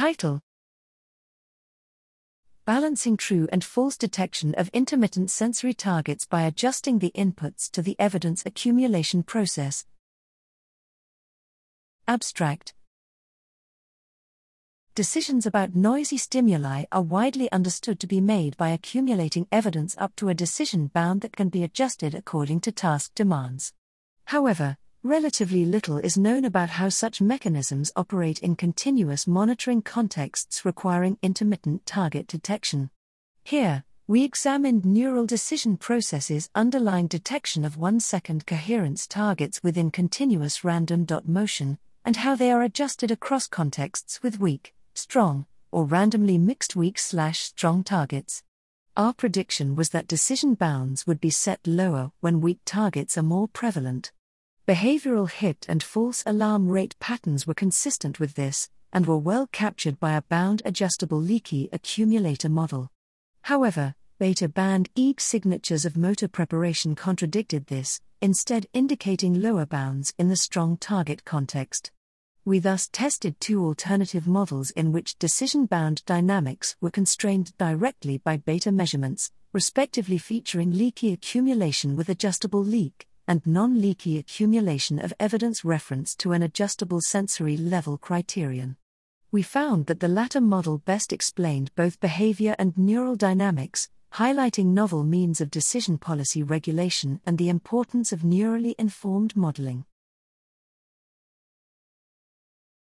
Title: Balancing True and False Detection of Intermittent Sensory Targets by Adjusting the Inputs to the Evidence Accumulation Process. Abstract: Decisions about noisy stimuli are widely understood to be made by accumulating evidence up to a decision bound that can be adjusted according to task demands. However, relatively little is known about how such mechanisms operate in continuous monitoring contexts requiring intermittent target detection. Here, we examined neural decision processes underlying detection of 1-second coherence targets within continuous random dot motion, and how they are adjusted across contexts with weak, strong, or randomly mixed weak/strong targets. Our prediction was that decision bounds would be set lower when weak targets are more prevalent. Behavioral hit and false alarm rate patterns were consistent with this, and were well captured by a bound-adjustable leaky accumulator model. However, beta-band EEG signatures of motor preparation contradicted this, instead indicating lower bounds in the strong target context. We thus tested two alternative models in which decision-bound dynamics were constrained directly by beta measurements, respectively featuring leaky accumulation with adjustable leak, and non-leaky accumulation of evidence reference to an adjustable sensory level criterion. We found that the latter model best explained both behavior and neural dynamics, highlighting novel means of decision policy regulation and the importance of neurally informed modeling.